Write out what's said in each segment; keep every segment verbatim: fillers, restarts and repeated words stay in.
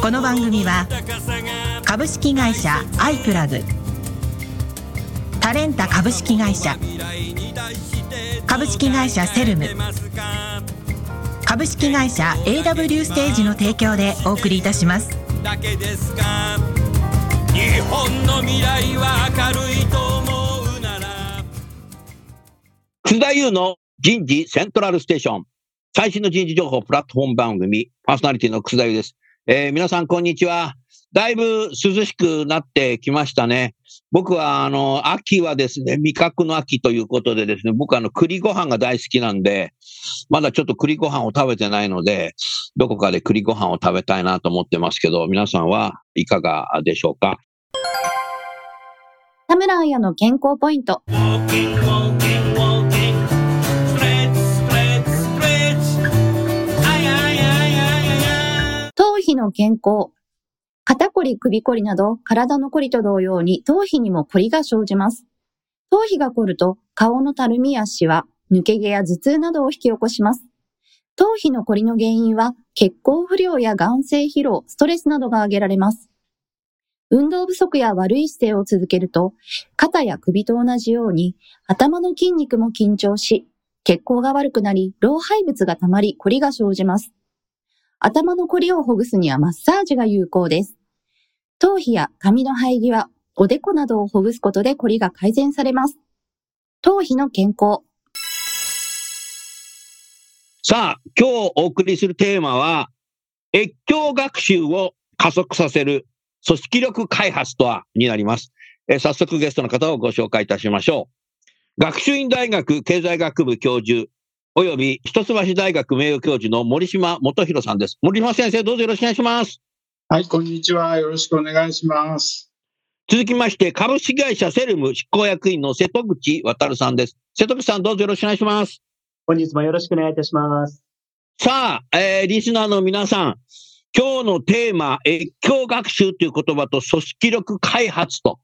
この番組は株式会社アイプラグ、タレンタ株式会社、株式会社セルム、株式会社 エーダブリュー ステージの提供でお送りいたします。だけですか。日本の未来は明るいと思うなら。楠田優の人事セントラルステーション、最新の人事情報プラットフォーム番組、パーソナリティの楠田優です。えー、皆さんこんにちは。だいぶ涼しくなってきましたね。僕はあの秋はですね、味覚の秋ということでですね、僕はあの栗ご飯が大好きなんで、まだちょっと栗ご飯を食べてないので、どこかで栗ご飯を食べたいなと思ってますけど、皆さんはいかがでしょうか。田村彩の健康ポイント。頭皮の健康。肩こり、首こりなど体のこりと同様に頭皮にもこりが生じます。頭皮がこると顔のたるみやシワ、抜け毛や頭痛などを引き起こします。頭皮のこりの原因は血行不良や眼性疲労、ストレスなどが挙げられます。運動不足や悪い姿勢を続けると肩や首と同じように頭の筋肉も緊張し、血行が悪くなり老廃物が溜まりこりが生じます。頭のこりをほぐすにはマッサージが有効です。頭皮や髪の生え際、おでこなどをほぐすことでこりが改善されます。頭皮の健康。さあ、今日お送りするテーマは、越境学習を加速させる組織力開発とはになります。え早速ゲストの方をご紹介いたしましょう。学習院大学経済学部教授、および一橋大学名誉教授の森島基博さんです。森島先生、どうぞよろしくお願いします。はい、こんにちは。よろしくお願いします。続きまして、株式会社セルム執行役員の瀬戸口渉さんです。瀬戸口さん、どうぞよろしくお願いします。本日もよろしくお願いいたします。さあ、えー、リスナーの皆さん、今日のテーマ、越境学習という言葉と組織力開発と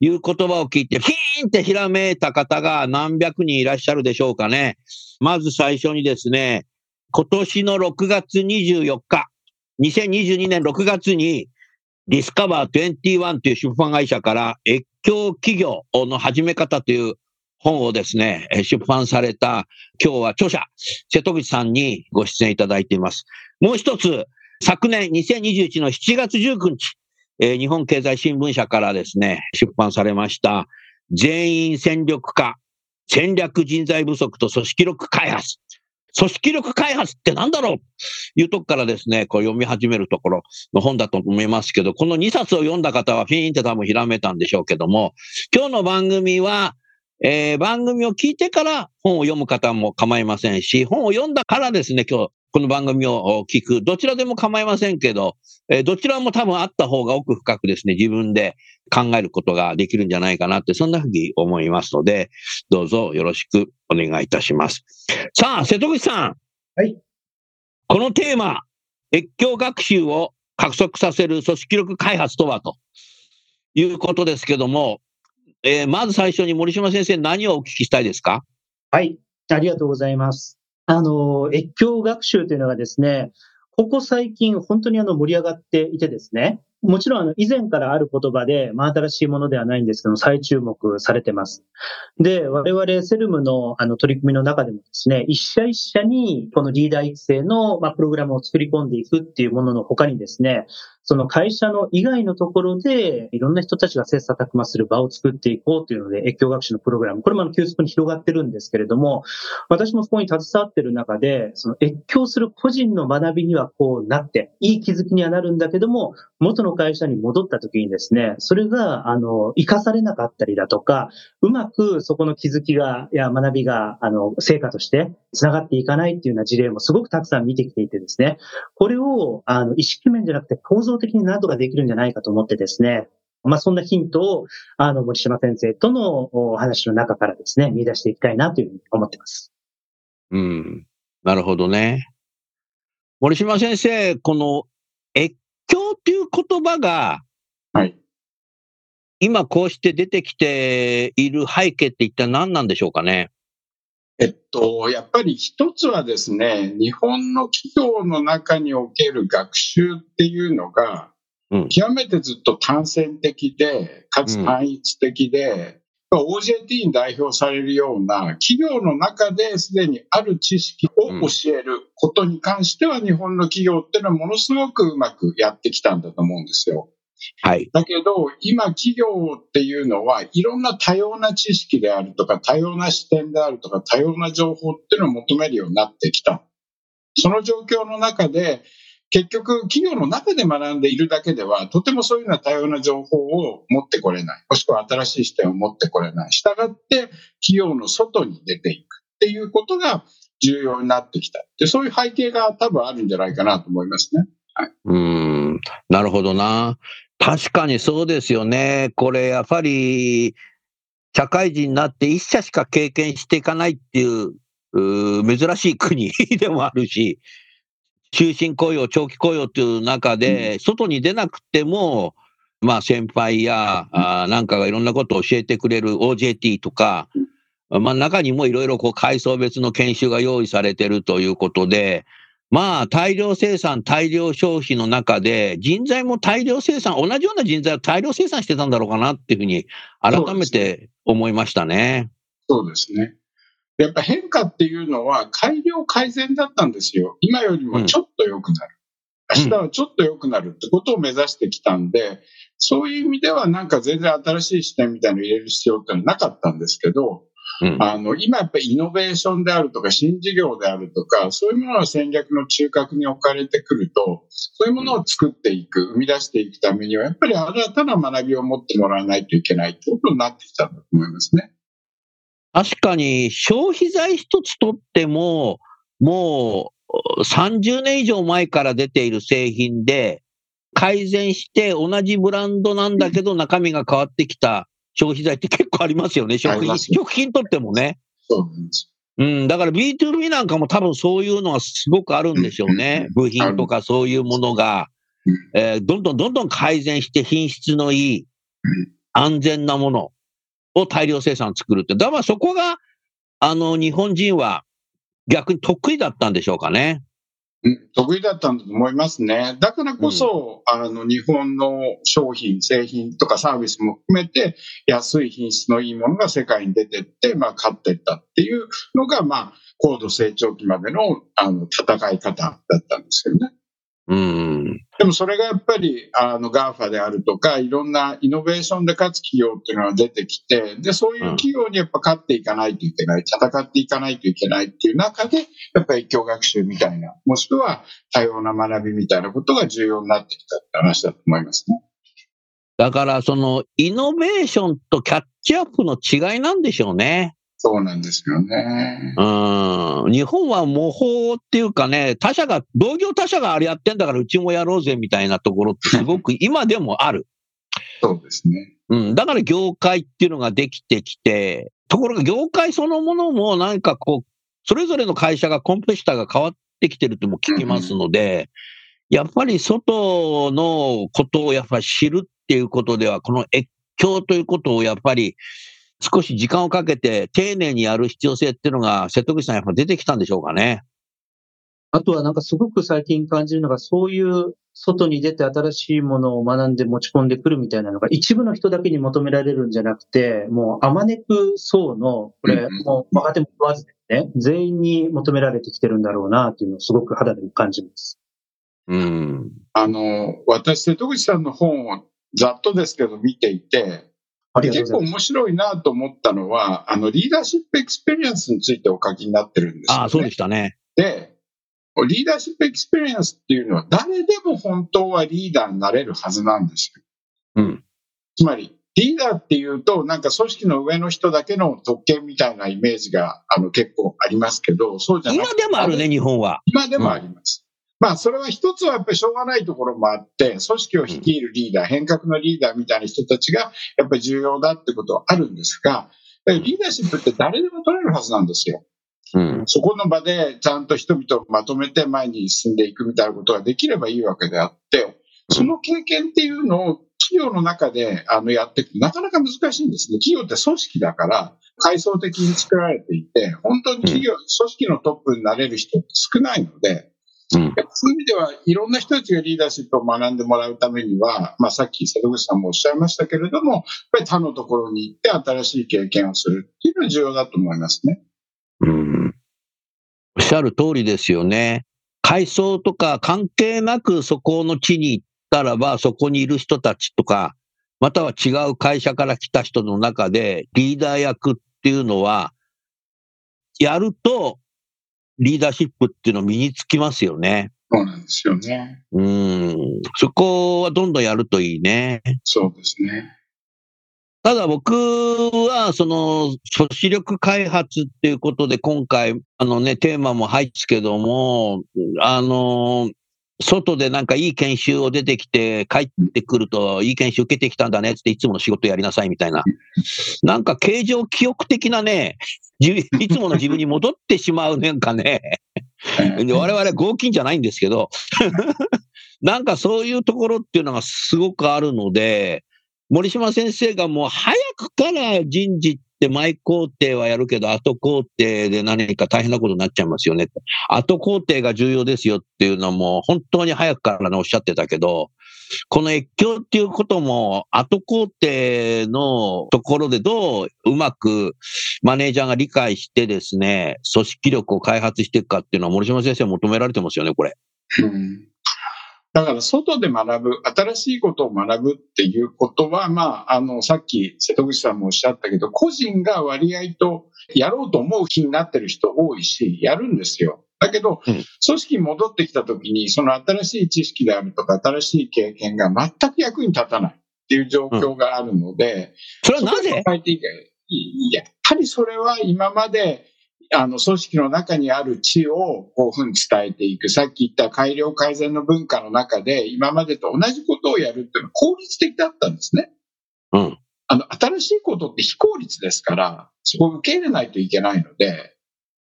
いう言葉を聞いて、ヒーンってひらめいた方が何百人いらっしゃるでしょうかね。まず最初にですね、今年のろくがつにじゅうよっか、にせんにじゅうにねんろくがつに、ディスカバーにじゅういちという出版会社から、越境企業の始め方という本をですね、出版された、今日は著者、瀬戸口さんにご出演いただいています。もう一つ、昨年にせんにじゅういちのしちがつじゅうくにち、えー、日本経済新聞社からですね、出版されました、全員戦力化、戦略人材不足と組織力開発。組織力開発って何だろうというとこからですね、こう読み始めるところの本だと思いますけど、このにさつを読んだ方はフィーンって多分ひらめたんでしょうけども、今日の番組は、えー、番組を聞いてから本を読む方も構いませんし、本を読んだからですね、今日、この番組を聞く、どちらでも構いませんけど、どちらも多分あった方が奥深くですね、自分で考えることができるんじゃないかなって、そんなふうに思いますので、どうぞよろしくお願いいたします。さあ、瀬戸口さん。はい。このテーマ、越境学習を加速させる組織力開発とはということですけども、えー、まず最初に森島先生、何をお聞きしたいですか？はい。ありがとうございます。あの、越境学習というのがですね、ここ最近本当にあの盛り上がっていてですね、もちろんあの以前からある言葉で、まあ新しいものではないんですけど、再注目されてます。で、我々セルムのあの取り組みの中でもですね、一社一社にこのリーダー育成のまあプログラムを作り込んでいくっていうものの他にですね、その会社の以外のところでいろんな人たちが切磋琢磨する場を作っていこうというので、越境学習のプログラム、これも急速に広がってるんですけれども、私もそこに携わってる中で、その越境する個人の学びにはこうなって、いい気づきにはなるんだけども、元の会社に戻った時にですね、それがあの生かされなかったりだとか、うまくそこの気づきが、いや学びがあの成果としてつながっていかないっていうような事例もすごくたくさん見てきていてですね、これをあの意識面じゃなくて構造造的に何とかできるんじゃないかと思ってですね、まあそんなヒントをあの森島先生との話の中からですね、見出していきたいなというふうに思ってます。うん、なるほどね。森島先生、この越境という言葉が、はい、今こうして出てきている背景って一体何なんでしょうかね。えっと、やっぱり一つはですね、日本の企業の中における学習っていうのが、うん、極めてずっと単線的で、かつ単一的で、うん、オージェーティー に代表されるような企業の中ですでにある知識を教えることに関しては、日本の企業っていうのはものすごくうまくやってきたんだと思うんですよ。はい、だけど今企業っていうのはいろんな多様な知識であるとか多様な視点であるとか多様な情報っていうのを求めるようになってきた。その状況の中で結局企業の中で学んでいるだけではとてもそういうような多様な情報を持ってこれない、もしくは新しい視点を持ってこれない、したがって企業の外に出ていくっていうことが重要になってきた。で、そういう背景が多分あるんじゃないかなと思いますね。はい、うーん、なるほどな。確かにそうですよね。これやっぱり社会人になって一社しか経験していかないってい う, う珍しい国でもあるし、終身雇用長期雇用という中で外に出なくても、まあ、先輩やあなんかがいろんなことを教えてくれる オージェーティー とか、まあ、中にもいろいろこう階層別の研修が用意されているということで、まあ、大量生産、大量消費の中で、人材も大量生産、同じような人材を大量生産してたんだろうかなっていうふうに、改めて思いましたね。そうですね。やっぱ変化っていうのは、改良改善だったんですよ。今よりもちょっと良くなる。うん、明日はちょっと良くなるってことを目指してきたんで、うん、そういう意味では、なんか全然新しい視点みたいなのを入れる必要ってのはなかったんですけど、うん、あの今やっぱりイノベーションであるとか新事業であるとかそういうものが戦略の中核に置かれてくると、そういうものを作っていく、生み出していくためにはやっぱり新たな学びを持ってもらわないといけないということになってきたんだと思いますね。確かに消費財一つとってももうさんじゅうねん以上前から出ている製品で、改善して同じブランドなんだけど中身が変わってきた消費財って結構ありますよね。食品、食品とってもね。そうです。うん、だから ビーツービー なんかも多分そういうのはすごくあるんでしょうね。部品とかそういうものが、えー、どんどんどんどん改善して品質のいい安全なものを大量生産作るって。だからそこが、あの、日本人は逆に得意だったんでしょうかね。得意だったんだと思いますね。だからこそ、うん、あの日本の商品製品とかサービスも含めて安い品質のいいものが世界に出てって、まあ、買っていったっていうのが、まあ、高度成長期まで の, あの戦い方だったんですよね。うん、でもそれがやっぱりあの ガーファ であるとかいろんなイノベーションで勝つ企業っていうのが出てきて、でそういう企業にやっぱ勝っていかないといけない、戦っていかないといけないっていう中でやっぱり教学習みたいな、もしくは多様な学びみたいなことが重要になってきたって話だと思いますね。だからそのイノベーションとキャッチアップの違いなんでしょうね。そうなんですよね。うん、日本は模倣っていうかね、他社が同業他社があれやってんだからうちもやろうぜみたいなところってすごく今でもある。そうですね。うん、だから業界っていうのができてきて、ところが業界そのものもなんかこうそれぞれの会社がコンペティターが変わってきてるとも聞きますので、うん、やっぱり外のことをやっぱり知るっていうことでは、この越境ということをやっぱり少し時間をかけて丁寧にやる必要性っていうのが瀬戸口さんやっぱ出てきたんでしょうかね。あとはなんかすごく最近感じるのが、そういう外に出て新しいものを学んで持ち込んでくるみたいなのが一部の人だけに求められるんじゃなくて、もうあまねく層のこれもう若手も問わずですね、全員に求められてきてるんだろうなっていうのをすごく肌で感じます。うん、あの私瀬戸口さんの本をざっとですけど見ていて。結構面白いなと思ったのは、あの、リーダーシップエクスペリエンスについてお書きになってるんですよね。ああ、そうでしたね。で、リーダーシップエクスペリエンスっていうのは、誰でも本当はリーダーになれるはずなんですよ。うん。つまり、リーダーっていうと、なんか組織の上の人だけの特権みたいなイメージが、あの、結構ありますけど、そうじゃなくて。今でもあるね、日本は。今でもあります。うんまあそれは一つはやっぱりしょうがないところもあって、組織を率いるリーダー、変革のリーダーみたいな人たちがやっぱり重要だってことはあるんですが、リーダーシップって誰でも取れるはずなんですよ。うん、そこの場でちゃんと人々をまとめて前に進んでいくみたいなことができればいいわけであって、その経験っていうのを企業の中であのやっていくとなかなか難しいんですね。企業って組織だから階層的に作られていて、本当に企業、組織のトップになれる人って少ないので、うん、そういう意味ではいろんな人たちがリーダーシップを学んでもらうためには、まあ、さっき里口さんもおっしゃいましたけれども、やっぱり他のところに行って新しい経験をするっていうのは重要だと思いますね。うん、おっしゃる通りですよね。階層とか関係なくそこの地に行ったらば、そこにいる人たちとか、または違う会社から来た人の中でリーダー役っていうのはやるとリーダーシップっていうの身につきますよね。そうなんですよね。うん、そこはどんどんやるといいね。そうですね。ただ僕はその組織力開発っていうことで今回あのねテーマも入ってけども、あの外でなんかいい研修を出てきて帰ってくるといい研修受けてきたんだねっていつもの仕事やりなさいみたいな、なんか形状記憶的なね。いつもの自分に戻ってしまうなんかねで我々合金じゃないんですけどなんかそういうところっていうのがすごくあるので、森島先生がもう早くから人事って前工程はやるけど後工程で何か大変なことになっちゃいますよね、後工程が重要ですよっていうのも本当に早くからのおっしゃってたけど、この越境っていうことも後工程のところでどううまくマネージャーが理解してですね、組織力を開発していくかっていうのは森島先生求められてますよね、これ。うん、だから外で学ぶ、新しいことを学ぶっていうことは、まあ、あの、さっき瀬戸口さんもおっしゃったけど、個人が割合とやろうと思う気になってる人多いし、やるんですよ。だけど、組織に戻ってきたときに、その新しい知識であるとか、新しい経験が全く役に立たないっていう状況があるので、うん、それはなぜ？やっぱりそれは今まで、あの、組織の中にある知をこういうふうに伝えていく。さっき言った改良改善の文化の中で、今までと同じことをやるっていうのは効率的だったんですね。うん。あの、新しいことって非効率ですから、そこを受け入れないといけないので、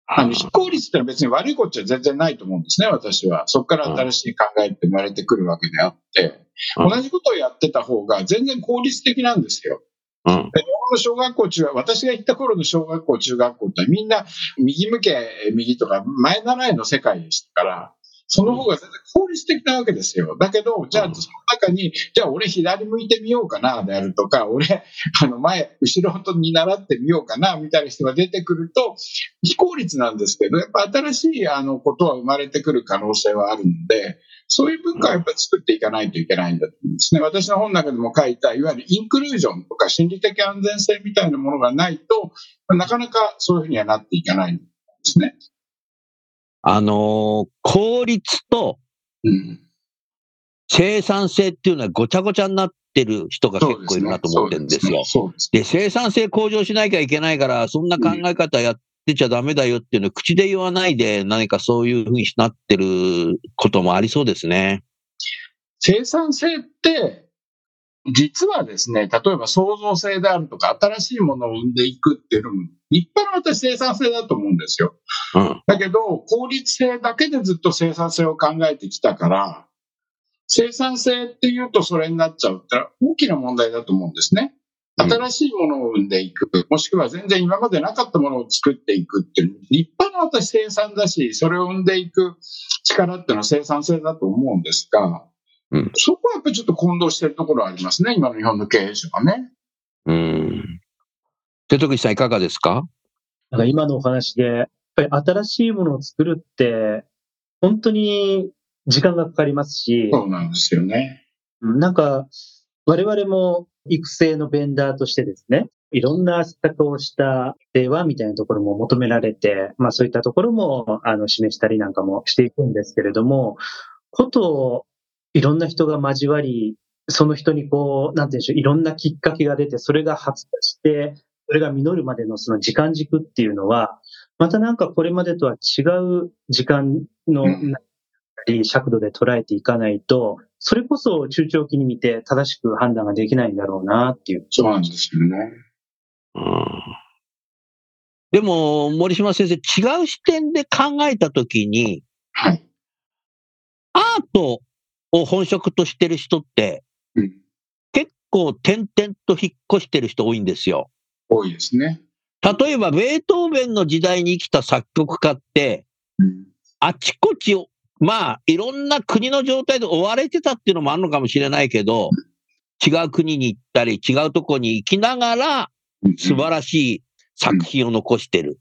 あの、非効率ってのは別に悪いことじゃ全然ないと思うんですね、私は。そこから新しい考えって生まれてくるわけであって、同じことをやってた方が全然効率的なんですよ。うん、日本の小学校中は、私が行った頃の小学校、中学校ってみんな右向け、右とか前習いの世界でしたから、その方が全然効率的なわけですよ。だけど、じゃあその中に、じゃあ俺左向いてみようかな、であるとか、俺、あの前、後ろに習ってみようかな、みたいな人が出てくると、非効率なんですけど、やっぱ新しいあのことは生まれてくる可能性はあるので、そういう文化はやっぱり作っていかないといけないんだと思うんですね。私の本の中でも書いた、いわゆるインクルージョンとか心理的安全性みたいなものがないと、なかなかそういうふうにはなっていかないんですね。あのー、効率と生産性っていうのはごちゃごちゃになってる人が結構いるなと思ってるんですよ。で、生産性向上しなきゃいけないから、そんな考え方やってちゃダメだよっていうのを口で言わないで何かそういうふうになってることもありそうですね。生産性って、実はですね、例えば創造性であるとか、新しいものを生んでいくっていうのも、立派な私生産性だと思うんですよ。うん、だけど、効率性だけでずっと生産性を考えてきたから、生産性っていうとそれになっちゃうってのは大きな問題だと思うんですね。新しいものを生んでいく、もしくは全然今までなかったものを作っていくっていう、立派な私生産だし、それを生んでいく力っていうのは生産性だと思うんですが、うん、そこはやっぱりちょっと混同してるところありますね、今の日本の経営者がね。うん。瀬戸口さんいかがですか？なんか今のお話で、やっぱり新しいものを作るって、本当に時間がかかりますし。そうなんですよね。なんか、我々も育成のベンダーとしてですね、いろんな施策をした例はみたいなところも求められて、まあそういったところも、あの、示したりなんかもしていくんですけれども、ことを、いろんな人が交わり、その人にこう、なんていうんでしょう、いろんなきっかけが出て、それが発芽して、それが実るまでのその時間軸っていうのは、またなんかこれまでとは違う時間のり尺度で捉えていかないと、それこそ中長期に見て正しく判断ができないんだろうなっていう。そうなんですよね。うん。でも森島先生、違う視点で考えたときに、はい、アートを本職としてる人って、うん、結構転々と引っ越してる人多いんですよ。多いですね。例えばベートーベンの時代に生きた作曲家って、うん、あちこちをまあいろんな国の状態で追われてたっていうのもあるのかもしれないけど、うん、違う国に行ったり違うとこに行きながら素晴らしい作品を残してる、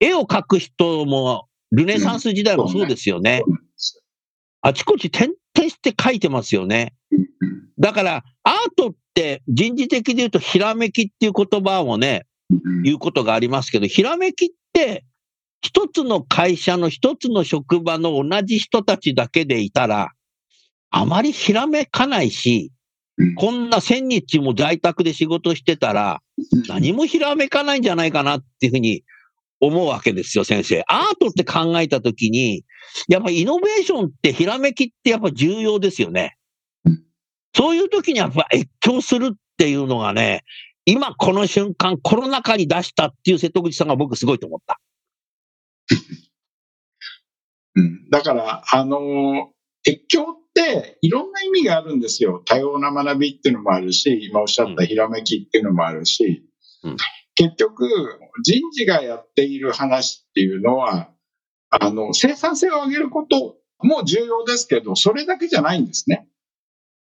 うん、絵を描く人もルネサンス時代もそうですよね、うん、あちこち転々して描いてますよね。だからアートって人事的で言うとひらめきっていう言葉をね言うことがありますけど、ひらめきって一つの会社の一つの職場の同じ人たちだけでいたらあまりひらめかないし、こんな千日も在宅で仕事してたら何もひらめかないんじゃないかなっていうふうに思うわけですよ先生。アートって考えたときにやっぱイノベーションってひらめきってやっぱ重要ですよね。そういう時にやっぱ越境するっていうのがね、今この瞬間コロナ禍に出したっていう瀬戸口さんが僕すごいと思った、うん、だからあの越境っていろんな意味があるんですよ。多様な学びっていうのもあるし、今おっしゃったひらめきっていうのもあるし、うん、結局人事がやっている話っていうのはあの生産性を上げることも重要ですけど、それだけじゃないんですね。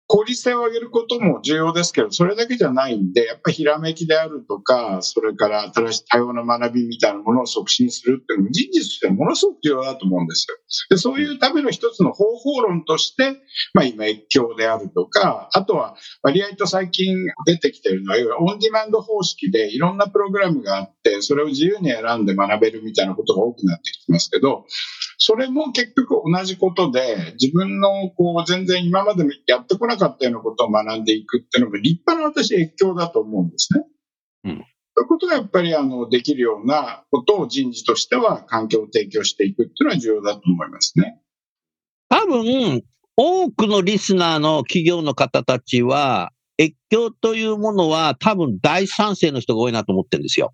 効率性を上げることも重要ですけど、それだけじゃないんで、やっぱりひらめきであるとか、それから新しい多様な学びみたいなものを促進するっていうのも人事としてはものすごく重要だと思うんですよ。で、そういうための一つの方法論として、まあ今越境であるとか、あとは割合と最近出てきているのは、いわゆるオンディマンド方式でいろんなプログラムがあって、それを自由に選んで学べるみたいなことが多くなってきてますけど、それも結局同じことで、自分のこう全然今までやってこなかったようなことを学んでいくっていうのも立派な私越境だと思うんですね。うん、そういうことがやっぱりあのできるようなことを人事としては環境を提供していくっていうのは重要だと思いますね。多分多くのリスナーの企業の方たちは越境というものは多分大賛成の人が多いなと思ってるんですよ。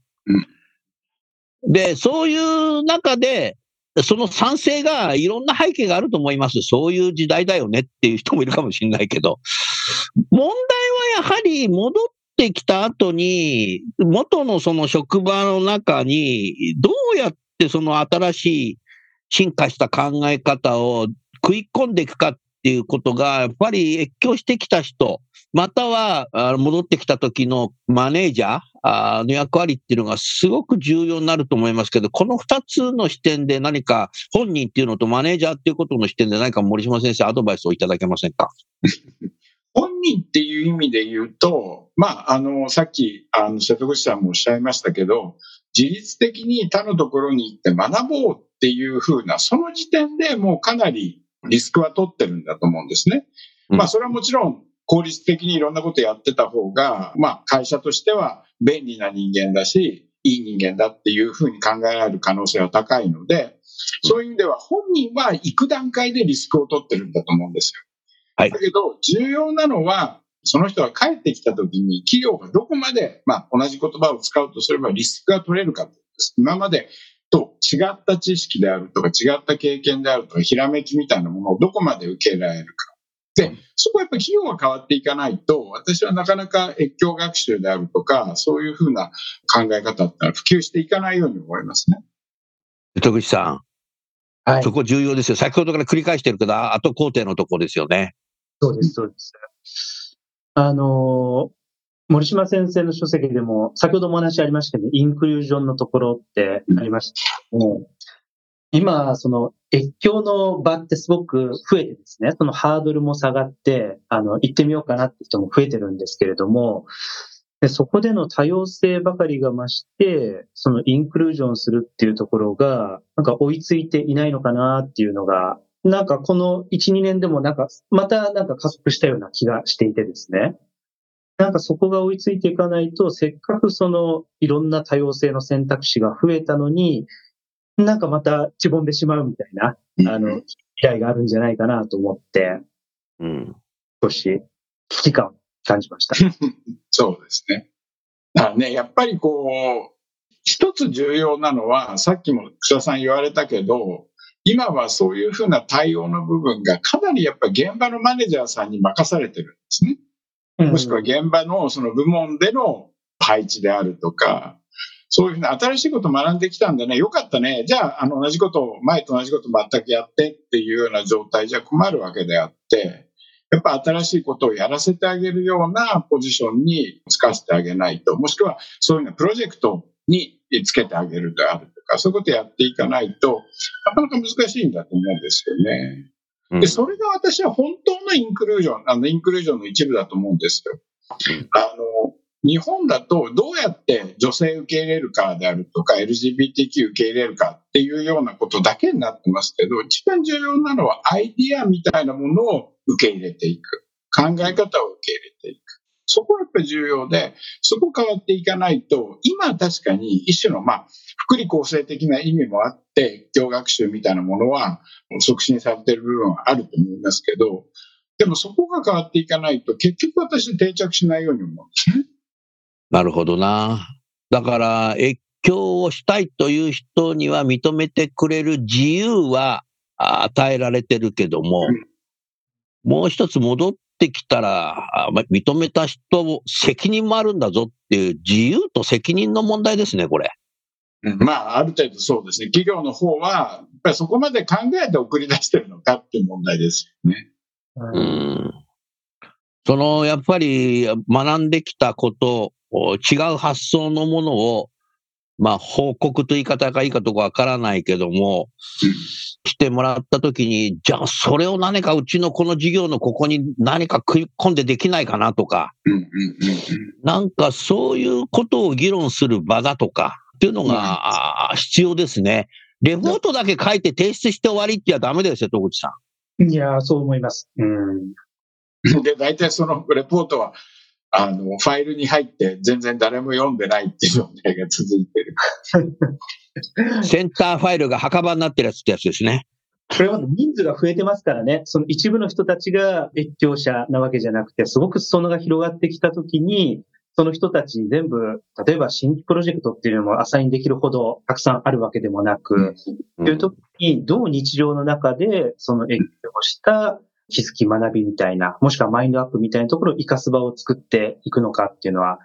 うん、でそういう中でその賛成がいろんな背景があると思います。そういう時代だよねっていう人もいるかもしれないけど、問題はやはり戻ってきた後に元のその職場の中にどうやってその新しい進化した考え方を食い込んでいくかっていうことがやっぱり越境してきた人、または戻ってきた時のマネージャーあの役割っていうのがすごく重要になると思いますけど、このふたつの視点で何か本人っていうのとマネージャーっていうことの視点で何か森島先生アドバイスをいただけませんか？本人っていう意味で言うと、まあ、あのさっきあの瀬戸口さんもおっしゃいましたけど、自律的に他のところに行って学ぼうっていう風なその時点でもうかなりリスクは取ってるんだと思うんですね。まあ、それはもちろん効率的にいろんなことやってた方が、まあ、会社としては便利な人間だし、いい人間だっていうふうに考えられる可能性は高いので、そういう意味では本人は行く段階でリスクを取ってるんだと思うんですよ。はい、だけど重要なのは、その人が帰ってきた時に企業がどこまで、まあ、同じ言葉を使うとすればリスクが取れるかということです。今までと違った知識であるとか、違った経験であるとか、ひらめきみたいなものをどこまで受けられるか。で、そこはやっぱり企業が変わっていかないと、私はなかなか越境学習であるとか、そういうふうな考え方ってのは普及していかないように思いますね。瀬口さん、はい、そこ重要ですよ。先ほどから繰り返してるけど、あと工程のところですよね。そうです、そうです。あの、森島先生の書籍でも、先ほどもお話ありましたけど、インクルージョンのところってありましたけど、うん、今、その、越境の場ってすごく増えてですね、そのハードルも下がって、あの、行ってみようかなって人も増えてるんですけれども、で、そこでの多様性ばかりが増して、そのインクルージョンするっていうところが、なんか追いついていないのかなっていうのが、なんかこのいち、にねんでもなんか、またなんか加速したような気がしていてですね、なんかそこが追いついていかないと、せっかくその、いろんな多様性の選択肢が増えたのに、なんかまたしぼんでしまうみたいな、あの、未来があるんじゃないかなと思って、うん、少し危機感を感じました。そうですね。だからね、やっぱりこう、一つ重要なのは、さっきも福田さん言われたけど、今はそういうふうな対応の部分がかなりやっぱり現場のマネージャーさんに任されてるんですね。もしくは現場のその部門での配置であるとか、そういうふうな新しいことを学んできたんでね、よかったね。じゃあ、あの、同じことを、前と同じことを全くやってっていうような状態じゃ困るわけであって、やっぱ新しいことをやらせてあげるようなポジションにつかせてあげないと、もしくはそういうようなプロジェクトにつけてあげるであるとか、そういうことをやっていかないと、なかなか難しいんだと思うんですよね。で、それが私は本当のインクルージョン、あの、インクルージョンの一部だと思うんですよ。あの、日本だとどうやって女性受け入れるかであるとか、エルジービーティーキュー 受け入れるかっていうようなことだけになってますけど、一番重要なのはアイディアみたいなものを受け入れていく。考え方を受け入れていく。そこはやっぱり重要で、そこ変わっていかないと、今確かに一種の、まあ、福利厚生的な意味もあって、教学習みたいなものは促進されている部分はあると思いますけど、でもそこが変わっていかないと、結局私定着しないように思うんですね。なるほどな。だから、越境をしたいという人には認めてくれる自由は与えられてるけども、うん、もう一つ戻ってきたら、認めた人も責任もあるんだぞっていう自由と責任の問題ですね、これ。まあ、ある程度そうですね。企業の方は、やっぱりそこまで考えて送り出してるのかっていう問題ですよね。うん。その、やっぱり学んできたこと、違う発想のものを、まあ、報告と言い方がいいかとかわからないけども、してもらったときに、じゃあそれを何かうちのこの事業のここに何か食い込んでできないかなとか、なんかそういうことを議論する場だとか、っていうのが必要ですね。レポートだけ書いて提出して終わりって言うのはダメですよ、戸口さん。いや、そう思います。うん。で、大体そのレポートは、あの、ファイルに入って全然誰も読んでないっていう問題が続いてる。センターファイルが墓場になってるやつってやつですね。これは人数が増えてますからね。その一部の人たちが越境者なわけじゃなくて、すごく裾野が広がってきたときに、その人たち全部、例えば新規プロジェクトっていうのもアサインできるほどたくさんあるわけでもなく、うん、というときにどう日常の中でその越境した気づき学びみたいな、もしくはマインドアップみたいなところを活かす場を作っていくのかっていうのは、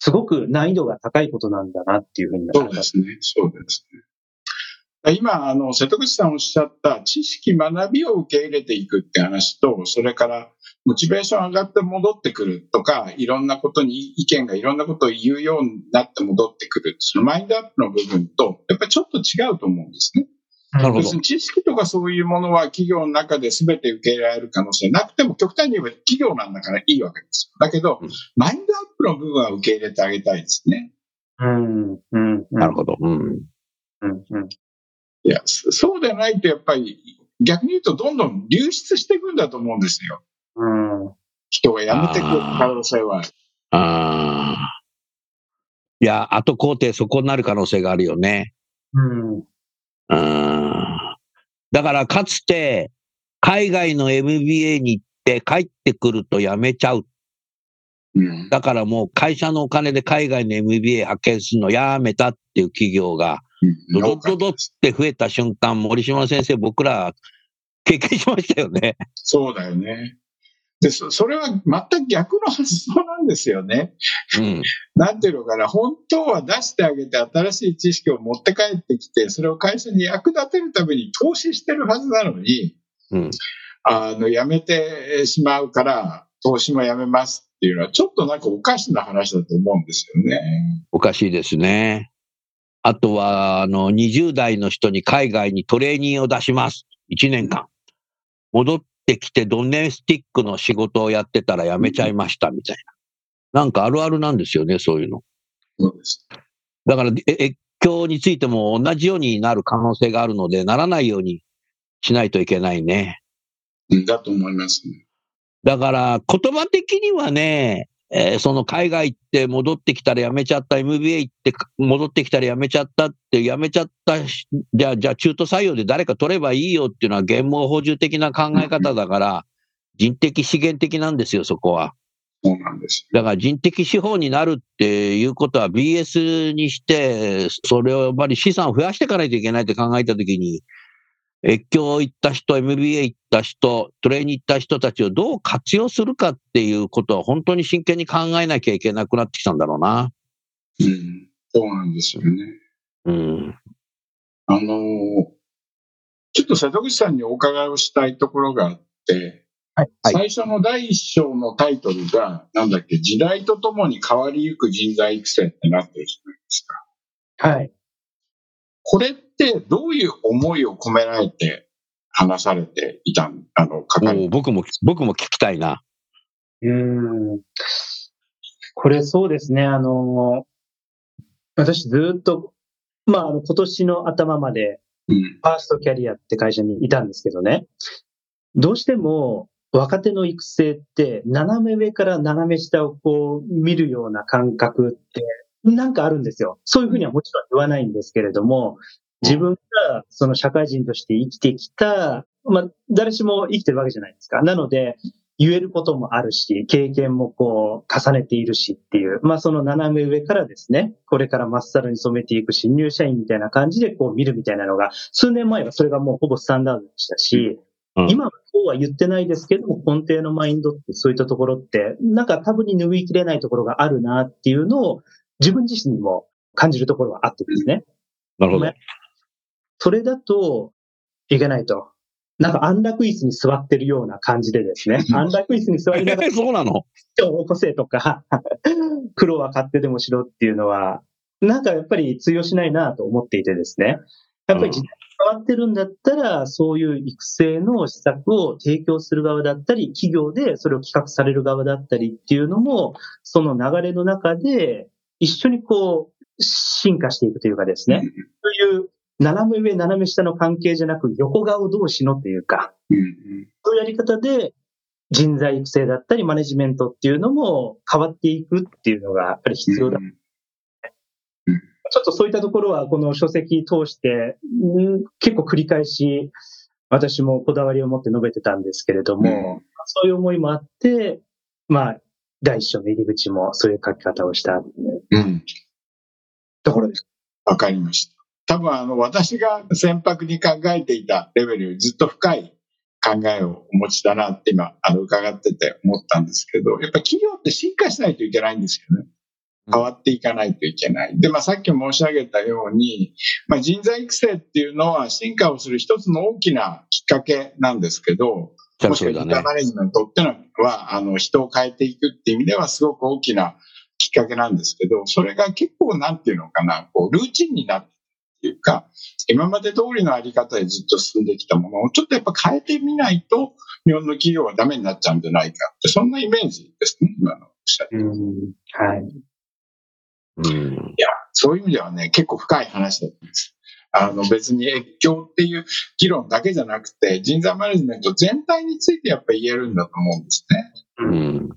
すごく難易度が高いことなんだなっていうふうに思います。そうですね。そうですね。今、あの、瀬戸口さんおっしゃった知識学びを受け入れていくって話と、それからモチベーション上がって戻ってくるとか、いろんなことに意見がいろんなことを言うようになって戻ってくる。そのマインドアップの部分と、やっぱりちょっと違うと思うんですね。なるほど。別に知識とかそういうものは企業の中で全て受け入れられる可能性なくても、極端に言えば企業なんだからいいわけですよ。だけど、うん、マインドアップの部分は受け入れてあげたいですね。うん、うん。なるほど。うん。うん、うん。いや、そうでないとやっぱり、逆に言うとどんどん流出していくんだと思うんですよ。うん、人が辞めてくる可能性はある。ああ。いや、後工程そこになる可能性があるよね。うん。あだからかつて海外の エムビーエー に行って帰ってくると辞めちゃう。うん、だからもう会社のお金で海外の エムビーエー 派遣するのやめたっていう企業がドドドドって増えた瞬間、森島先生僕ら経験しましたよね。そうだよね。で、そ、それは全く逆の発想なんですよね。うん、なんていうのかな、本当は出してあげて新しい知識を持って帰ってきて、それを会社に役立てるために投資してるはずなのに、うん、あの、やめてしまうから、投資もやめますっていうのは、ちょっとなんかおかしな話だと思うんですよね。おかしいですね。あとは、あの、にじゅう代の人に海外にトレーニーを出します。いちねんかん。戻ってできてドメスティックの仕事をやってたら辞めちゃいましたみたいな、なんかあるあるなんですよね、そういうの。そうです。だから越境についても同じようになる可能性があるので、ならないようにしないといけないね。だと思いますね。だから言葉的にはね、えー、その海外行って戻ってきたら辞めちゃった、エムビーエー 行って戻ってきたら辞めちゃったって、辞めちゃった、じゃあ、じゃあ中途採用で誰か取ればいいよっていうのは言語補充的な考え方だから、人的資源的なんですよ、そこは。そうなんです。だから人的資本になるっていうことは ビーエス にして、それをやっぱり資産を増やしていかないといけないって考えたときに、越境行った人、エムビーエー 行った人、トレーニー行った人たちをどう活用するかっていうことは本当に真剣に考えなきゃいけなくなってきたんだろうな。うん、そうなんですよね。うん。あのー、ちょっと瀬戸口さんにお伺いをしたいところがあって、はいはい、最初の第一章のタイトルが、なんだっけ、時代とともに変わりゆく人材育成ってなってるじゃないですか。はい。これってどういう思いを込められて話されていたん、あの、書かれて。僕も、僕も聞きたいな。うん。これそうですね、あの、私ずっと、まあ、今年の頭まで、うん、ファーストキャリアって会社にいたんですけどね、どうしても若手の育成って斜め上から斜め下をこう見るような感覚って、なんかあるんですよ。そういうふうにはもちろん言わないんですけれども、自分がその社会人として生きてきた、まあ、誰しも生きてるわけじゃないですか。なので、言えることもあるし、経験もこう、重ねているしっていう、まあ、その斜め上からですね、これからまっさらに染めていく新入社員みたいな感じでこう見るみたいなのが、数年前はそれがもうほぼスタンダードでしたし、うん、今はこうは言ってないですけども、根底のマインドってそういったところって、なんか多分に拭いきれないところがあるなっていうのを、自分自身にも感じるところはあってですね。なるほど。それだといけないと。なんか安楽椅子に座ってるような感じでですね。安楽椅子に座りながら、そうなの？今日起こせとか、苦労は勝手でもしろっていうのは、なんかやっぱり通用しないなと思っていてですね。やっぱり時代が変わってるんだったら、そういう育成の施策を提供する側だったり、企業でそれを企画される側だったりっていうのも、その流れの中で、一緒にこう、進化していくというかですね。そういう、斜め上、斜め下の関係じゃなく、横顔同士のというか、そういうやり方で、人材育成だったり、マネジメントっていうのも変わっていくっていうのが、やっぱり必要だ。ちょっとそういったところは、この書籍通して、結構繰り返し、私もこだわりを持って述べてたんですけれども、そういう思いもあって、まあ、第一章の入り口もそういう書き方をした。うん。ところです。わかりました。多分あの、私が船舶に考えていたレベルよりずっと深い考えをお持ちだなって今、あの、伺ってて思ったんですけど、やっぱ企業って進化しないといけないんですよね。変わっていかないといけない。で、まあさっき申し上げたように、まあ人材育成っていうのは進化をする一つの大きなきっかけなんですけど、もしくはマネジメントっていうのは、あの、人を変えていくっていう意味ではすごく大きなきっかけなんですけど、それが結構なんていうのかな、こう、ルーチンになってっていうか、今まで通りのあり方でずっと進んできたものを、ちょっとやっぱ変えてみないと、日本の企業はダメになっちゃうんじゃないかって、そんなイメージですね、今のおっしゃって。はい。うん。いや、そういう意味ではね、結構深い話だったんです。あの別に越境っていう議論だけじゃなくて人材マネジメント全体についてやっぱり言えるんだと思うんですね。うん、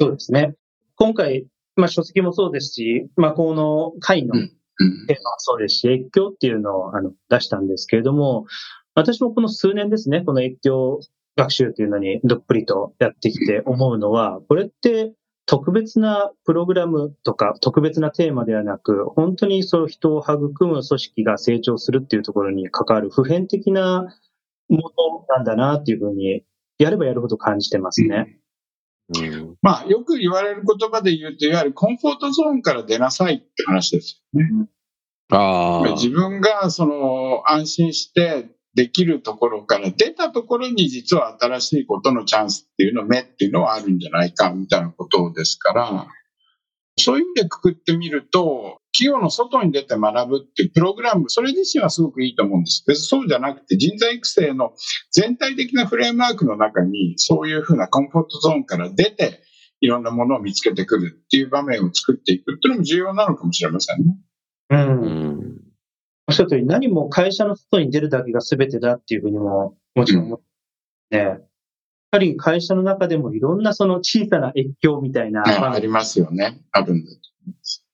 そうですね。今回、まあ、書籍もそうですし、まあ、この会のテーマもそうですし、うんうん、越境っていうのをあの出したんですけれども、私もこの数年ですね、この越境学習っていうのにどっぷりとやってきて思うのは、これって特別なプログラムとか特別なテーマではなく、本当にそう人を育む組織が成長するっていうところに関わる普遍的なものなんだなっていうふうに、やればやるほど感じてますね。うんうん、まあ、よく言われる言葉で言うと、いわゆるコンフォートゾーンから出なさいって話ですよね。うん、あ自分がその安心してできるところから出たところに実は新しいことのチャンスっていうの目っていうのはあるんじゃないかみたいなことですから、そういう意味でくくってみると、企業の外に出て学ぶっていうプログラム、それ自身はすごくいいと思うんです。別にそうじゃなくて人材育成の全体的なフレームワークの中にそういうふうなコンフォートゾーンから出ていろんなものを見つけてくるっていう場面を作っていくっていうのも重要なのかもしれませんね。うん。おっしゃる通り、何も会社の外に出るだけが全てだっていうふうにももちろん思って、ね、ぱり会社の中でもいろんなその小さな越境みたいな、ね、ありますよね。あるんだと思います。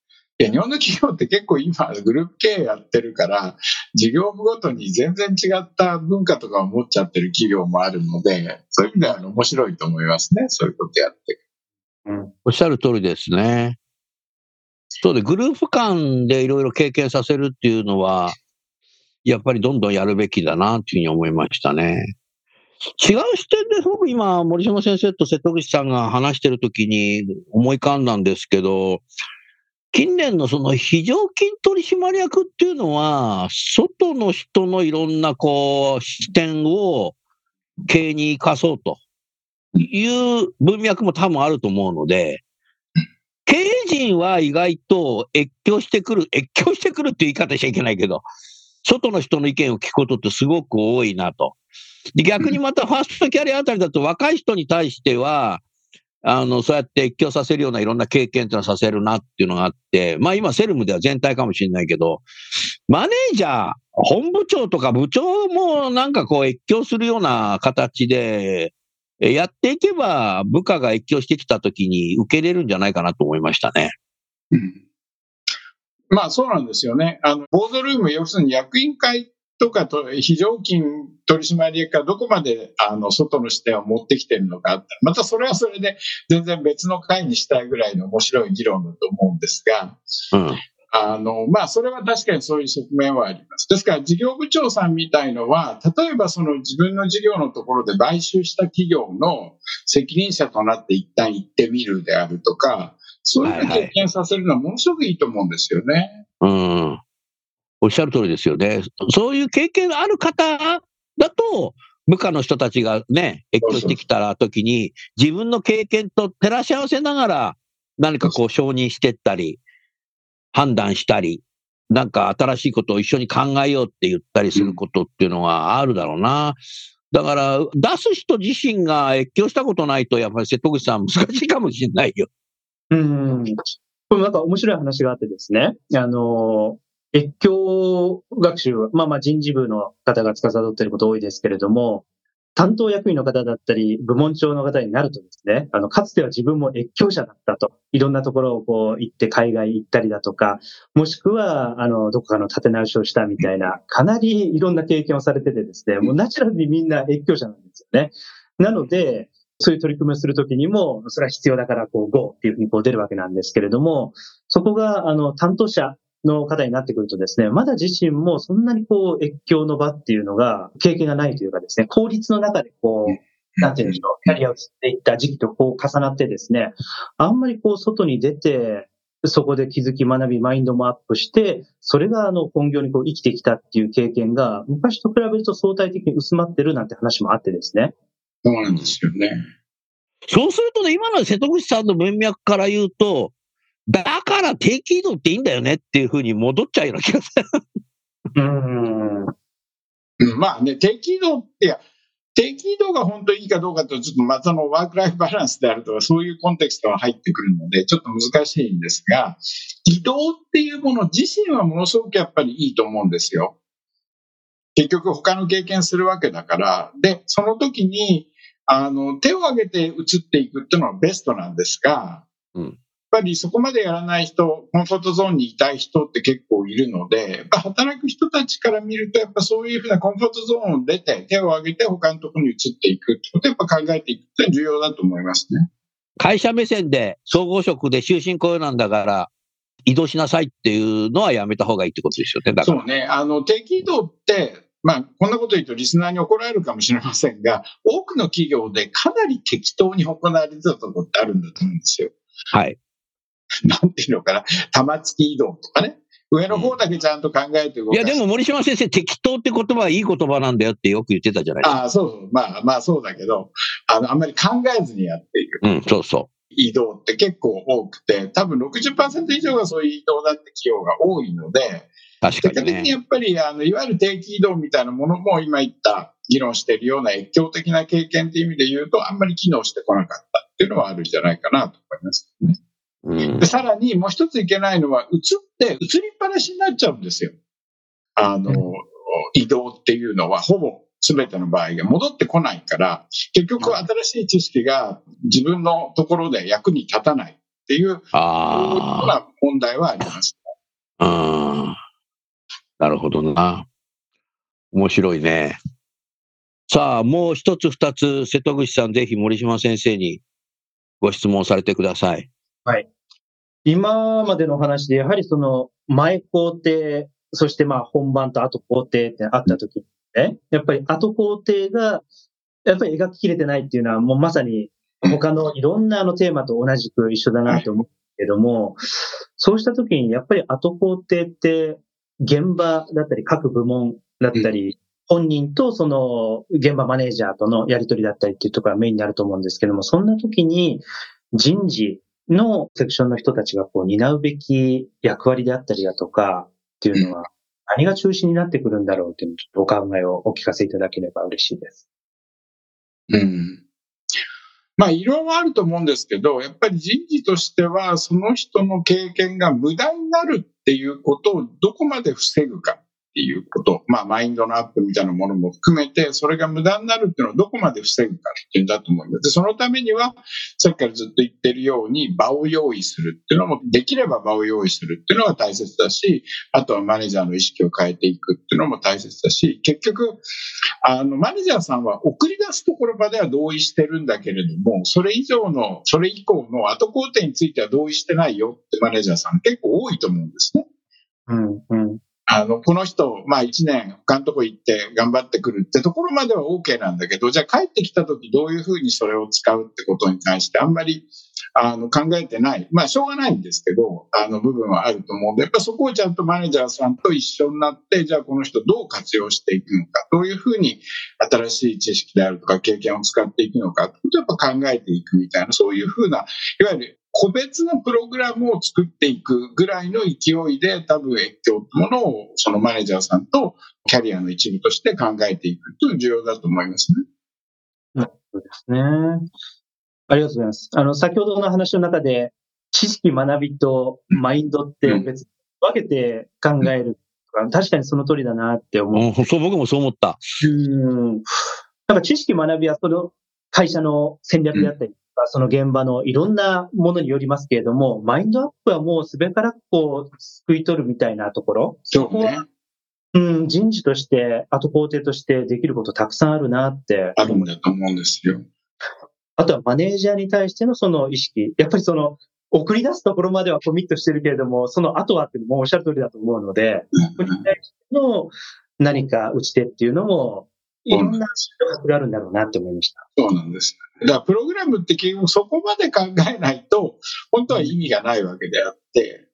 いや、日本の企業って結構今グループ経営やってるから、事業部ごとに全然違った文化とかを持っちゃってる企業もあるので、そういう意味では面白いと思いますね。そういうことやって。うん、おっしゃる通りですね。そうで、グループ間でいろいろ経験させるっていうのは、やっぱりどんどんやるべきだなっていうふうに思いましたね。違う視点で僕今森島先生と瀬戸口さんが話してるときに思い浮かんだんですけど、近年のその非常勤取締役っていうのは、外の人のいろんなこう視点を経営に生かそうという文脈も多分あると思うので、経営陣は意外と越境してくる、越境してくるっていう言い方しちゃいけないけど、外の人の意見を聞くことってすごく多いなと。で、逆にまたファーストキャリアあたりだと若い人に対しては、あの、そうやって越境させるようないろんな経験ってのはさせるなっていうのがあって、まあ今セルムでは全体かもしれないけど、マネージャー、本部長とか部長もなんかこう越境するような形でやっていけば、部下が越境してきた時に受け入れるんじゃないかなと思いましたね。うん、まあそうなんですよね。あの、ボードルーム、要するに役員会とかと非常勤取締役がどこまであの外の視点を持ってきてるのか、またそれはそれで全然別の会にしたいぐらいの面白い議論だと思うんですが、うん、あのまあそれは確かにそういう側面はあります。ですから事業部長さんみたいのは、例えばその自分の事業のところで買収した企業の責任者となって一旦行ってみるであるとか、そういう経験させるのはものすごくいいと思うんですよね。はいはい、うん、おっしゃる通りですよね。そういう経験がある方だと、部下の人たちがね、越境してきた時に、自分の経験と照らし合わせながら、何かこう承認してったり、判断したり、なんか新しいことを一緒に考えようって言ったりすることっていうのがあるだろうな。だから、出す人自身が越境したことないと、やっぱり瀬戸口さん難しいかもしれないよ。うん。これなんか面白い話があってですね。あのー、越境学習は、まあまあ人事部の方が司っていること多いですけれども、担当役員の方だったり、部門長の方になるとですね、あの、かつては自分も越境者だったと、いろんなところをこう行って海外行ったりだとか、もしくは、あの、どこかの立て直しをしたみたいな、かなりいろんな経験をされててですね、もうナチュラルにみんな越境者なんですよね。なので、そういう取り組みをするときにも、それは必要だから、こう、ゴーっていうふうにこう出るわけなんですけれども、そこが、あの、担当者、の方になってくるとですね、まだ自身もそんなにこう越境の場っていうのが経験がないというかですね、効率の中でこう、なんていうんでしょう、キャリアを積んでいった時期とこう重なってですね、あんまりこう外に出て、そこで気づき学びマインドもアップして、それがあの本業にこう生きてきたっていう経験が昔と比べると相対的に薄まってるなんて話もあってですね。そうなんですよね。そうするとね、今の瀬戸口さんの文脈から言うと、だから定期移動っていいんだよねっていうふうに戻っちゃうような気がする。うん。まあね、定期移動って、いや、定期移動が本当にいいかどうかと、ちょっとまたのワークライフバランスであるとか、そういうコンテクストが入ってくるので、ちょっと難しいんですが、移動っていうもの自身はものすごくやっぱりいいと思うんですよ。結局他の経験するわけだから、で、その時に、あの、手を挙げて移っていくっていうのはベストなんですが、うん、やっぱりそこまでやらない人、コンフォートゾーンにいたい人って結構いるので、やっぱ働く人たちから見ると、やっぱそういうふうなコンフォートゾーンを出て、手を挙げて他のところに移っていくってことをやっぱ考えていくって重要だと思いますね。会社目線で総合職で終身雇用なんだから、移動しなさいっていうのはやめた方がいいってことですよね。だからそうね。あの、定期移動って、まあ、こんなこと言うとリスナーに怒られるかもしれませんが、多くの企業でかなり適当に行われてたところってあるんだと思うんですよ。はい。なんていうのかな、玉突き移動とかね、上の方だけちゃんと考えて動かす、うん、いやでも森島先生、適当って言葉はいい言葉なんだよってよく言ってたじゃないですか。ああ、そうそう、まあまあそうだけど、あの、あんまり考えずにやっている、うん、そうそう、移動って結構多くて、多分 ろくじゅっパーセント 以上がそういう移動だって企業が多いので、確かにね、結果的にやっぱりあのいわゆる定期移動みたいなものも今言った議論しているような越境的な経験という意味で言うと、あんまり機能してこなかったっていうのはあるんじゃないかなと思いますね。でさらにもう一ついけないのは、移って、移りっぱなしになっちゃうんですよ。あの、移動っていうのは、ほぼ全ての場合が戻ってこないから、結局新しい知識が自分のところで役に立たないっていうあ問題はあります。ああ、なるほどな。面白いね。さあ、もう一つ二つ、瀬戸口さん、ぜひ森嶋先生にご質問されてください。はい。今までの話で、やはりその前工程、そしてまあ本番と後工程ってあった時にね、やっぱり後工程が、やっぱり描ききれてないっていうのは、もうまさに他のいろんなあのテーマと同じく一緒だなと思うけども、そうした時にやっぱり後工程って、現場だったり各部門だったり、本人とその現場マネージャーとのやり取りだったりっていうところがメインになると思うんですけども、そんな時に人事のセクションの人たちがこう担うべき役割であったりだとかっていうのは何が中心になってくるんだろうっていうのをちょっとお考えをお聞かせいただければ嬉しいです。うん。まあいろいろあると思うんですけど、やっぱり人事としてはその人の経験が無駄になるっていうことをどこまで防ぐか。っていうこと、まあ、マインドのアップみたいなものも含めて、それが無駄になるっていうのをどこまで防ぐかっていうんだと思うんです。そのためには、さっきからずっと言ってるように、場を用意するっていうのも、できれば場を用意するっていうのが大切だし、あとはマネージャーの意識を変えていくっていうのも大切だし、結局、あの、マネージャーさんは送り出すところまでは同意してるんだけれども、それ以上の、それ以降の後工程については同意してないよってマネージャーさん結構多いと思うんですね。うんうん。あの、この人、まあ一年他のとこ行って頑張ってくるってところまでは OK なんだけど、じゃあ帰ってきた時どういうふうにそれを使うってことに関してあんまり、あの、考えてない。まあしょうがないんですけど、あの部分はあると思うんで、やっぱそこをちゃんとマネージャーさんと一緒になって、じゃあこの人どう活用していくのか、どういうふうに新しい知識であるとか経験を使っていくのか、やっぱ考えていくみたいな、そういうふうな、いわゆる個別のプログラムを作っていくぐらいの勢いで多分影響というものをそのマネージャーさんとキャリアの一部として考えていくというのが重要だと思いますね。そうですね。ありがとうございます。あの、先ほどの話の中で知識、学びとマインドって別に分けて考えるとか、うん、確かにその通りだなって思う。うん、そう、僕もそう思った。うん。なんか知識、学びはその会社の戦略であったり、うんその現場のいろんなものによりますけれども、マインドアップはもうすべからこう、すくい取るみたいなところ。そうね。うん、人事として、後工程としてできることたくさんあるなって。あるんだと思うんですよ。あとはマネージャーに対してのその意識。やっぱりその、送り出すところまではコミットしてるけれども、その後はってもうおっしゃる通りだと思うので、これに対しての何か打ち手っていうのも、いろんなことがあるんだろうなって思いました。そうなんです。だからプログラムって結局そこまで考えないと本当は意味がないわけであって、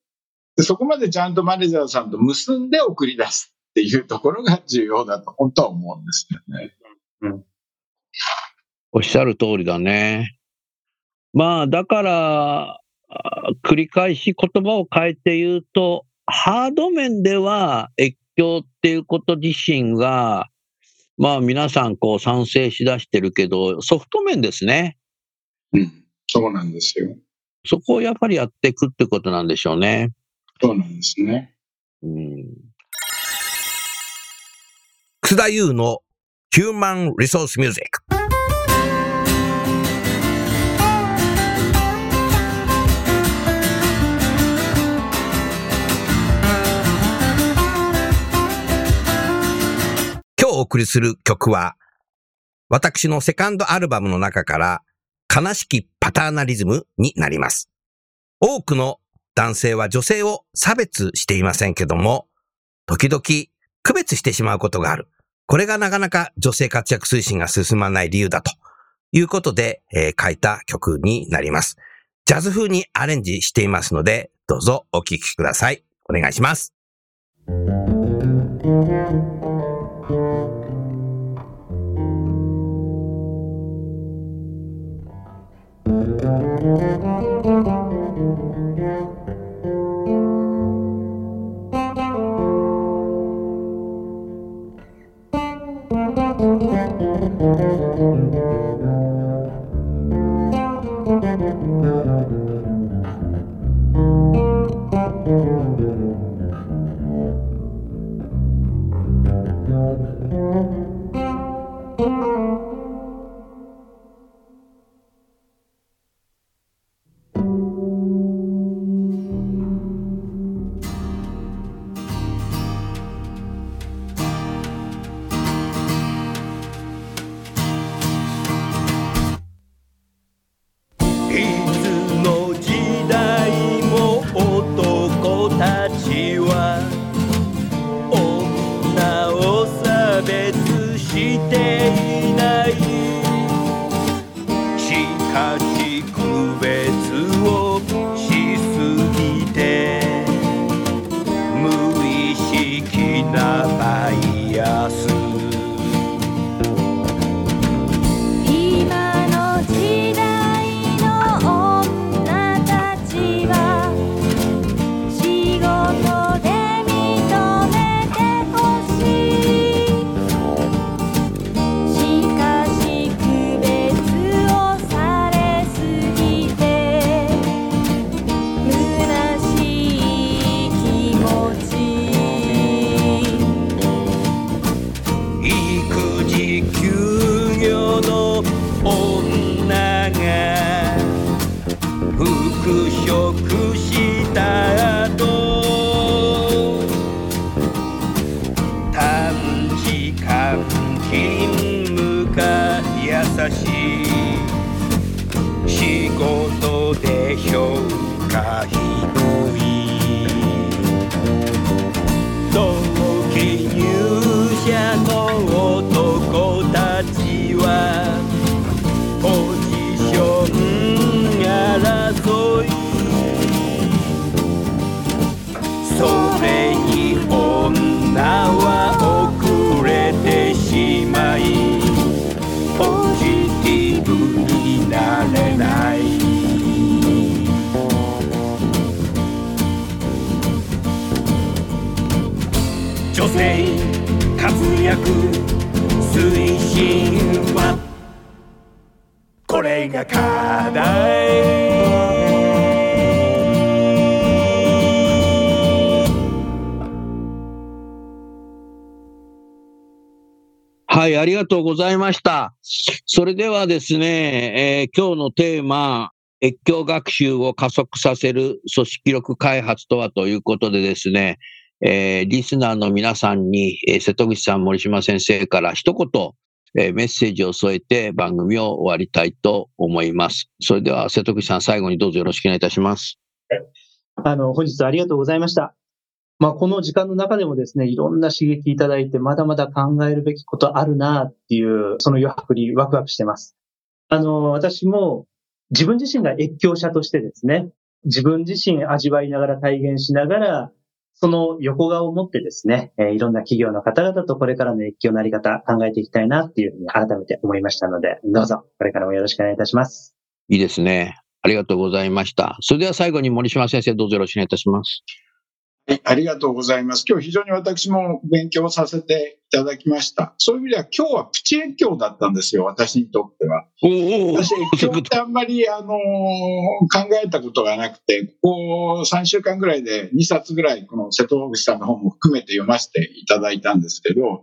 でそこまでちゃんとマネージャーさんと結んで送り出すっていうところが重要だと本当は思うんですよね。うん、おっしゃる通りだね。まあだから繰り返し言葉を変えて言うと、ハード面では越境っていうこと自身がまあ皆さんこう賛成しだしてるけど、ソフト面ですね。うん、そうなんですよ。そこをやっぱりやっていくってことなんでしょうね。そうなんですね。うん。楠田優のヒューマンリソースミュージック。お送りする曲は私のセカンドアルバムの中から悲しきパターナリズムになります。多くの男性は女性を差別していませんけども、時々区別してしまうことがある。これがなかなか女性活躍推進が進まない理由だということで、えー、書いた曲になります。ジャズ風にアレンジしていますので、どうぞお聴きください。お願いします。女性活躍推進はこれが課題。はい、ありがとうございました。それではですね、えー、今日のテーマ、越境学習を加速させる組織力開発とはということでですね、えー、リスナーの皆さんに、えー、瀬戸口さん、森島先生から一言、えー、メッセージを添えて番組を終わりたいと思います。それでは瀬戸口さん、最後にどうぞよろしくお願いいたします。あの、本日ありがとうございました。まあ、この時間の中でもですね、いろんな刺激いただいて、まだまだ考えるべきことあるなっていう、その余白にワクワクしてます。あの、私も自分自身が越境者としてですね、自分自身味わいながら体現しながら、その横顔を持ってですね、いろんな企業の方々とこれからの越境のあり方考えていきたいなっていうふうに改めて思いましたので、どうぞこれからもよろしくお願いいたします。いいですね。ありがとうございました。それでは最後に森島先生、どうぞよろしくお願いいたします。はい、ありがとうございます。今日非常に私も勉強させていただきました。そういう意味では今日はプチ越境だったんですよ、私にとっては。私、越境ってあんまり、あのー、考えたことがなくて、ここさんしゅうかんぐらいでにさつぐらい、この瀬戸口さんの本も含めて読ませていただいたんですけど、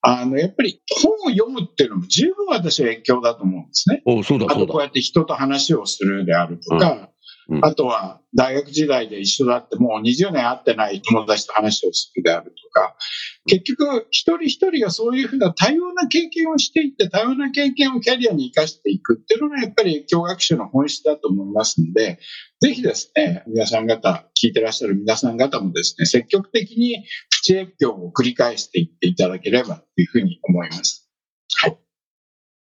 あの、やっぱり本を読むっていうのも十分私は越境だと思うんですね。お、そうだそうだ。あとこうやって人と話をするであるとか、うんうん、あとは大学時代で一緒だってもうにじゅうねん会ってない友達と話をするであるとか、結局一人一人がそういうふうな多様な経験をしていって、多様な経験をキャリアに生かしていくっていうのがやっぱり越境学習の本質だと思いますので、ぜひですね、皆さん方、聞いてらっしゃる皆さん方もですね、積極的にプチ越境を繰り返していっていただければというふうに思います。はい。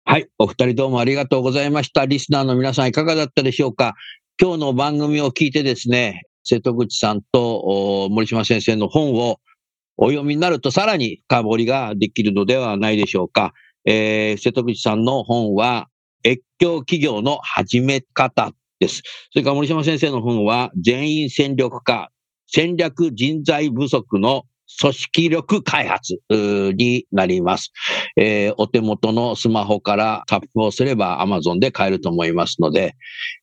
はい、お二人どうもありがとうございました。リスナーの皆さんいかがだったでしょうか。今日の番組を聞いてですね、瀬戸口さんと森島先生の本をお読みになるとさらに深掘りができるのではないでしょうか。えー、瀬戸口さんの本は越境企業の始め方です。それから森島先生の本は全員戦力化、戦略人材不足の組織力開発になります、えー、お手元のスマホからタップをすれば Amazon で買えると思いますので、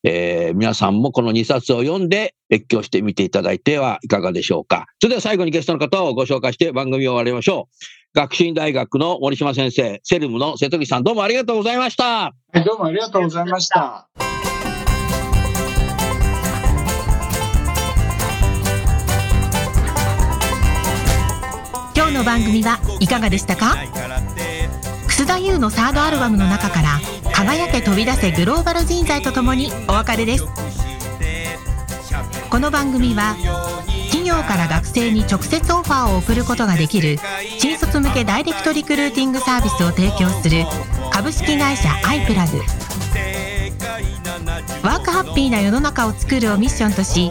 えー、皆さんもこのにさつを読んで越境してみていただいてはいかがでしょうか。それでは最後にゲストの方をご紹介して番組を終わりましょう。学習院大学の森島先生、セルムの瀬戸口さん、どうもありがとうございました。どうもありがとうございました。今日の番組はいかがでしたか。楠田優のサードアルバムの中から輝け飛び出せグローバル人材とともにお別れです。この番組は企業から学生に直接オファーを送ることができる新卒向けダイレクトリクルーティングサービスを提供する株式会社アイプラグ、ワークハッピーな世の中を作るをミッションとし、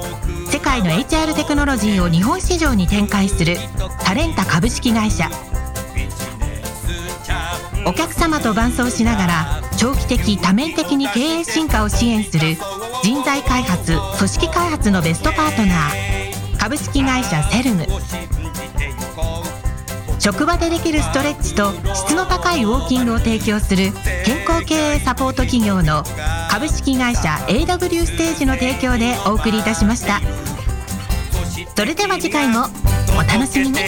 世界の エイチアール テクノロジーを日本市場に展開するタレンタ株式会社。お客様と伴走しながら長期的多面的に経営進化を支援する人材開発・組織開発のベストパートナー株式会社セルム。職場でできるストレッチと質の高いウォーキングを提供する健康経営サポート企業の株式会社 エーダブリュー ステージの提供でお送りいたしました。それでは次回もお楽しみに。